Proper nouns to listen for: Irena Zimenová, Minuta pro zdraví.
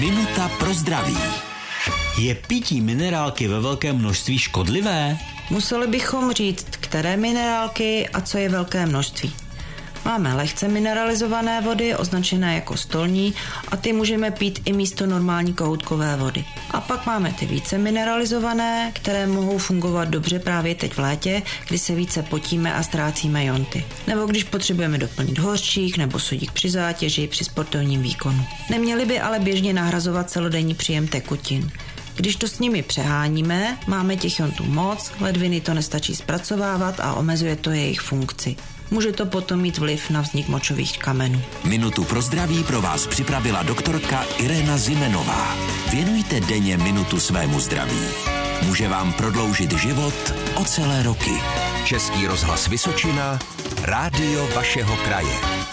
Minuta pro zdraví. Je pití minerálky ve velkém množství škodlivé? Museli bychom říct, které minerálky a co je velké množství. Máme lehce mineralizované vody, označené jako stolní, a ty můžeme pít i místo normální kohoutkové vody. A pak máme ty více mineralizované, které mohou fungovat dobře právě teď v létě, kdy se více potíme a ztrácíme jonty. Nebo když potřebujeme doplnit hořčík nebo sodík při zátěži, při sportovním výkonu. Neměly by ale běžně nahrazovat celodenní příjem tekutin. Když to s nimi přeháníme, máme těch jontů moc, ledviny to nestačí zpracovávat a omezuje to jejich funkci. Může to potom mít vliv na vznik močových kamenů. Minutu pro zdraví pro vás připravila doktorka Irena Zimenová. Věnujte denně minutu svému zdraví. Může vám prodloužit život o celé roky. Český rozhlas Vysočina, rádio vašeho kraje.